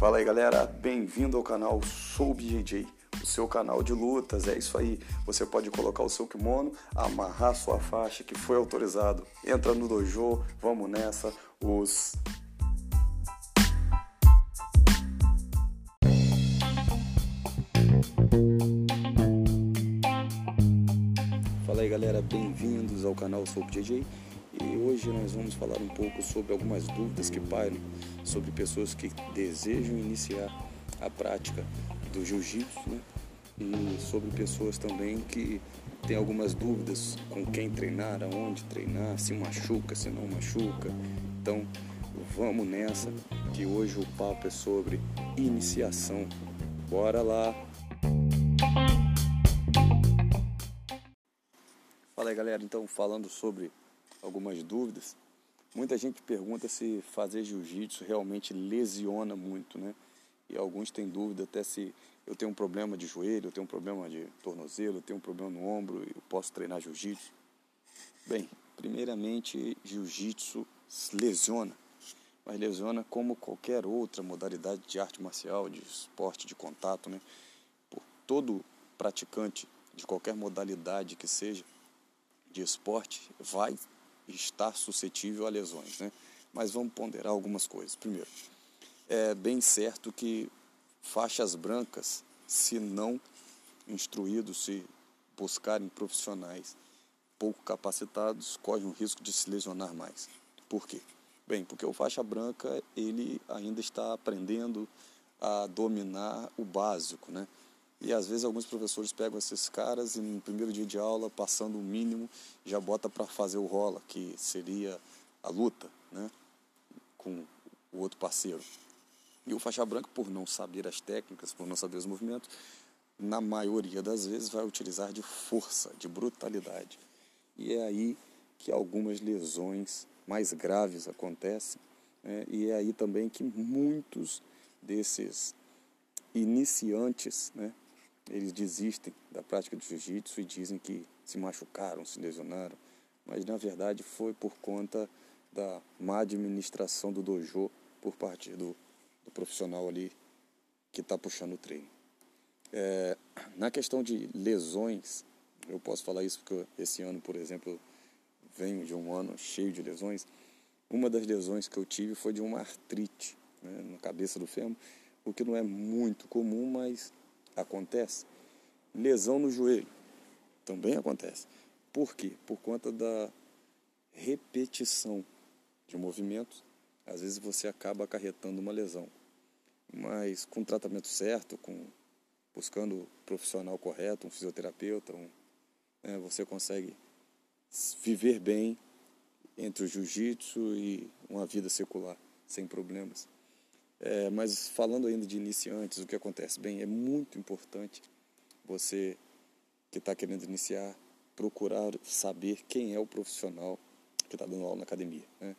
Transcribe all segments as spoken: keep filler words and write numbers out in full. Fala aí, galera, bem-vindo ao canal SouBJJ, o seu canal de lutas. É isso aí, você pode colocar o seu kimono, amarrar sua faixa que foi autorizado. Entra no dojo, vamos nessa. Os Fala aí, galera, bem-vindos ao canal SouBJJ. E hoje nós vamos falar um pouco sobre algumas dúvidas que pairam sobre pessoas que desejam iniciar a prática do jiu-jitsu, né? E sobre pessoas também que têm algumas dúvidas com quem treinar, aonde treinar, se machuca, se não machuca. Então vamos nessa, que hoje o papo é sobre iniciação. Bora lá! Fala aí, galera, então falando sobre algumas dúvidas. Muita gente pergunta se fazer jiu-jitsu realmente lesiona muito, né? E alguns têm dúvida até se eu tenho um problema de joelho, eu tenho um problema de tornozelo, eu tenho um problema no ombro, eu posso treinar jiu-jitsu? Bem, primeiramente, jiu-jitsu lesiona, mas lesiona como qualquer outra modalidade de arte marcial, de esporte de contato, né? Por todo praticante de qualquer modalidade que seja de esporte vai estar suscetível a lesões, né? Mas vamos ponderar algumas coisas. Primeiro, é bem certo que faixas brancas, se não instruídos, se buscarem profissionais pouco capacitados, correm o risco de se lesionar mais. Por quê? Bem, porque o faixa branca ele ainda está aprendendo a dominar o básico, né? E às vezes alguns professores pegam esses caras e no primeiro dia de aula, passando o mínimo, já bota para fazer o rola, que seria a luta, né, com o outro parceiro. E o faixa branca, por não saber as técnicas, por não saber os movimentos, na maioria das vezes vai utilizar de força, de brutalidade. E é aí que algumas lesões mais graves acontecem, né? E é aí também que muitos desses iniciantes, né, eles desistem da prática do jiu-jitsu e dizem que se machucaram, se lesionaram, mas na verdade foi por conta da má administração do dojo por parte do, do profissional ali que está puxando o treino. É, na questão de lesões, eu posso falar isso porque esse ano, por exemplo, eu venho de um ano cheio de lesões. Uma das lesões que eu tive foi de uma artrite, né, na cabeça do fêmur, o que não é muito comum, mas acontece. Lesão no joelho também acontece. Por quê? Por conta da repetição de movimentos, às vezes você acaba acarretando uma lesão. Mas com o tratamento certo, com, buscando o profissional correto, um fisioterapeuta, um, né, você consegue viver bem entre o jiu-jitsu e uma vida secular, sem problemas. É, mas falando ainda de iniciantes, o que acontece? Bem, é muito importante você que está querendo iniciar procurar saber quem é o profissional que está dando aula na academia, né?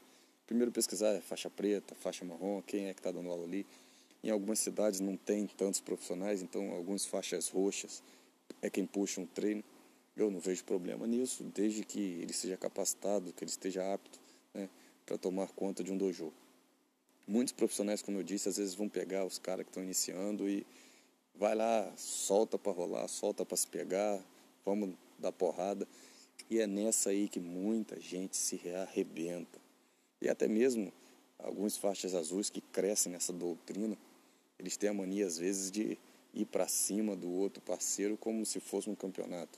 Primeiro pesquisar faixa preta, faixa marrom, quem é que está dando aula ali. Em algumas cidades não tem tantos profissionais, então algumas faixas roxas é quem puxa um treino. Eu não vejo problema nisso, desde que ele seja capacitado, que ele esteja apto, né, para tomar conta de um dojo. Muitos profissionais, como eu disse, às vezes vão pegar os caras que estão iniciando e vai lá, solta para rolar, solta para se pegar, vamos dar porrada. E é nessa aí que muita gente se arrebenta. E até mesmo alguns faixas azuis que crescem nessa doutrina, eles têm a mania às vezes de ir para cima do outro parceiro como se fosse um campeonato.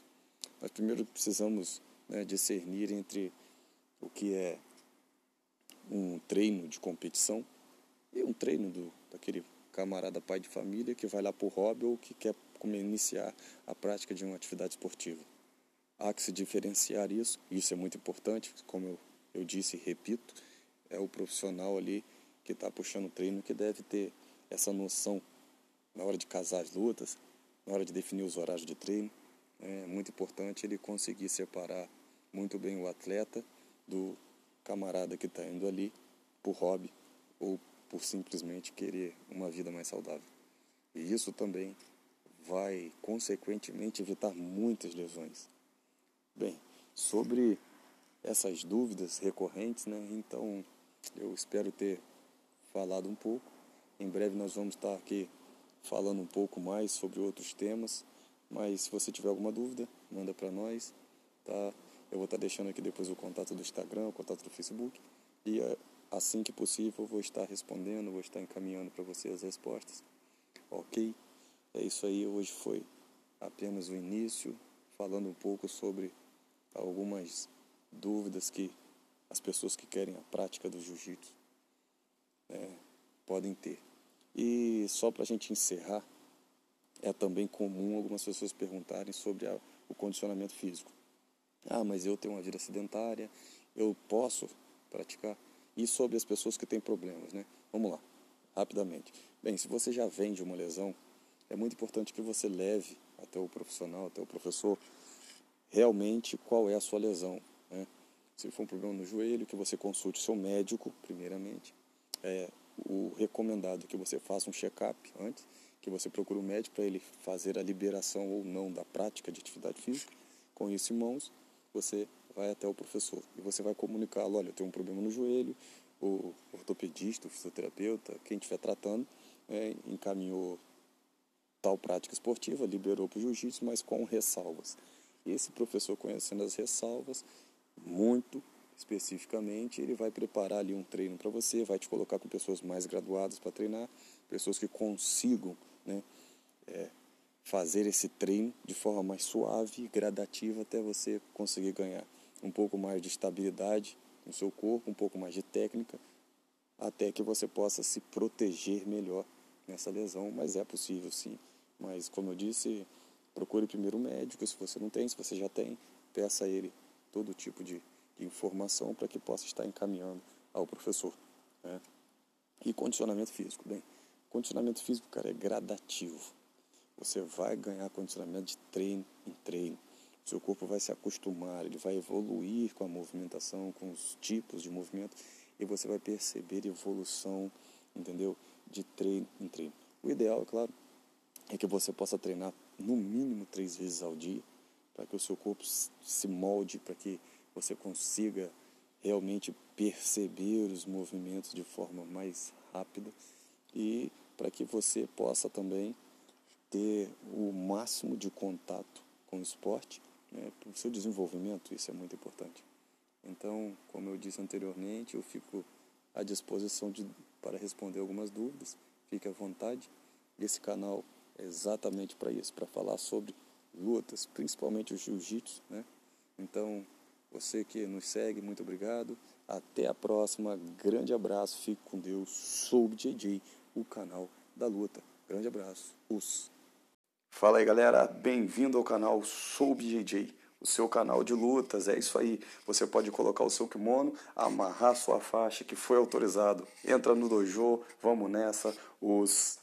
Nós primeiro precisamos, né, discernir entre o que é um treino de competição e um treino do, daquele camarada pai de família que vai lá por hobby ou que quer iniciar a prática de uma atividade esportiva. Há que se diferenciar isso, isso é muito importante, como eu, eu disse e repito, é o profissional ali que está puxando o treino que deve ter essa noção na hora de casar as lutas, na hora de definir os horários de treino. É muito importante ele conseguir separar muito bem o atleta do camarada que está indo ali por hobby ou por simplesmente querer uma vida mais saudável. E isso também vai, consequentemente, evitar muitas lesões. Bem, sobre essas dúvidas recorrentes, né? Então, eu espero ter falado um pouco. Em breve nós vamos estar aqui falando um pouco mais sobre outros temas, mas se você tiver alguma dúvida, manda para nós, tá? Eu vou estar deixando aqui depois o contato do Instagram, o contato do Facebook, e assim que possível eu vou estar respondendo, vou estar encaminhando para você as respostas, ok? É isso aí, hoje foi apenas o início, falando um pouco sobre algumas dúvidas que as pessoas que querem a prática do jiu-jitsu é, podem ter. E só para a gente encerrar, é também comum algumas pessoas perguntarem sobre a, o condicionamento físico. Ah, mas eu tenho uma vida sedentária, eu posso praticar? E sobre as pessoas que têm problemas, né? Vamos lá, rapidamente. Bem, se você já vem de uma lesão, é muito importante que você leve até o profissional, até o professor, realmente qual é a sua lesão, né? Se for um problema no joelho, que você consulte seu médico, primeiramente. É o recomendado que você faça um check-up antes, que você procure um médico para ele fazer a liberação ou não da prática de atividade física. Com isso em mãos, você vai até o professor e você vai comunicá-lo, olha, eu tenho um problema no joelho, o ortopedista, o fisioterapeuta, quem estiver tratando, é, encaminhou tal prática esportiva, liberou para o jiu-jitsu, mas com ressalvas. Esse professor, conhecendo as ressalvas, muito especificamente, ele vai preparar ali um treino para você, vai te colocar com pessoas mais graduadas para treinar, pessoas que consigam, né, é, fazer esse treino de forma mais suave e gradativa até você conseguir ganhar um pouco mais de estabilidade no seu corpo, um pouco mais de técnica, até que você possa se proteger melhor nessa lesão, mas é possível sim. Mas como eu disse, procure primeiro um médico, se você não tem, se você já tem, peça a ele todo tipo de de informação para que possa estar encaminhando ao professor, né? E condicionamento físico, bem, condicionamento físico, cara, é gradativo. Você vai ganhar condicionamento de treino em treino. O seu corpo vai se acostumar, ele vai evoluir com a movimentação, com os tipos de movimento, e você vai perceber evolução, entendeu? De treino em treino. O ideal, é claro, é que você possa treinar no mínimo três vezes ao dia, para que o seu corpo se molde, para que você consiga realmente perceber os movimentos de forma mais rápida e para que você possa também ter o máximo de contato com o esporte, né, para o seu desenvolvimento, isso é muito importante. Então, como eu disse anteriormente, eu fico à disposição de, para responder algumas dúvidas, fique à vontade. Esse canal é exatamente para isso, para falar sobre lutas, principalmente o jiu-jitsu, né? Então, você que nos segue, muito obrigado. Até a próxima. Grande abraço. Fique com Deus. Sou o J J, o canal da luta. Grande abraço. Us. Fala aí, galera. Bem-vindo ao canal SouBJJ, o seu canal de lutas. É isso aí. Você pode colocar o seu kimono, amarrar sua faixa que foi autorizado. Entra no dojo. Vamos nessa. Us.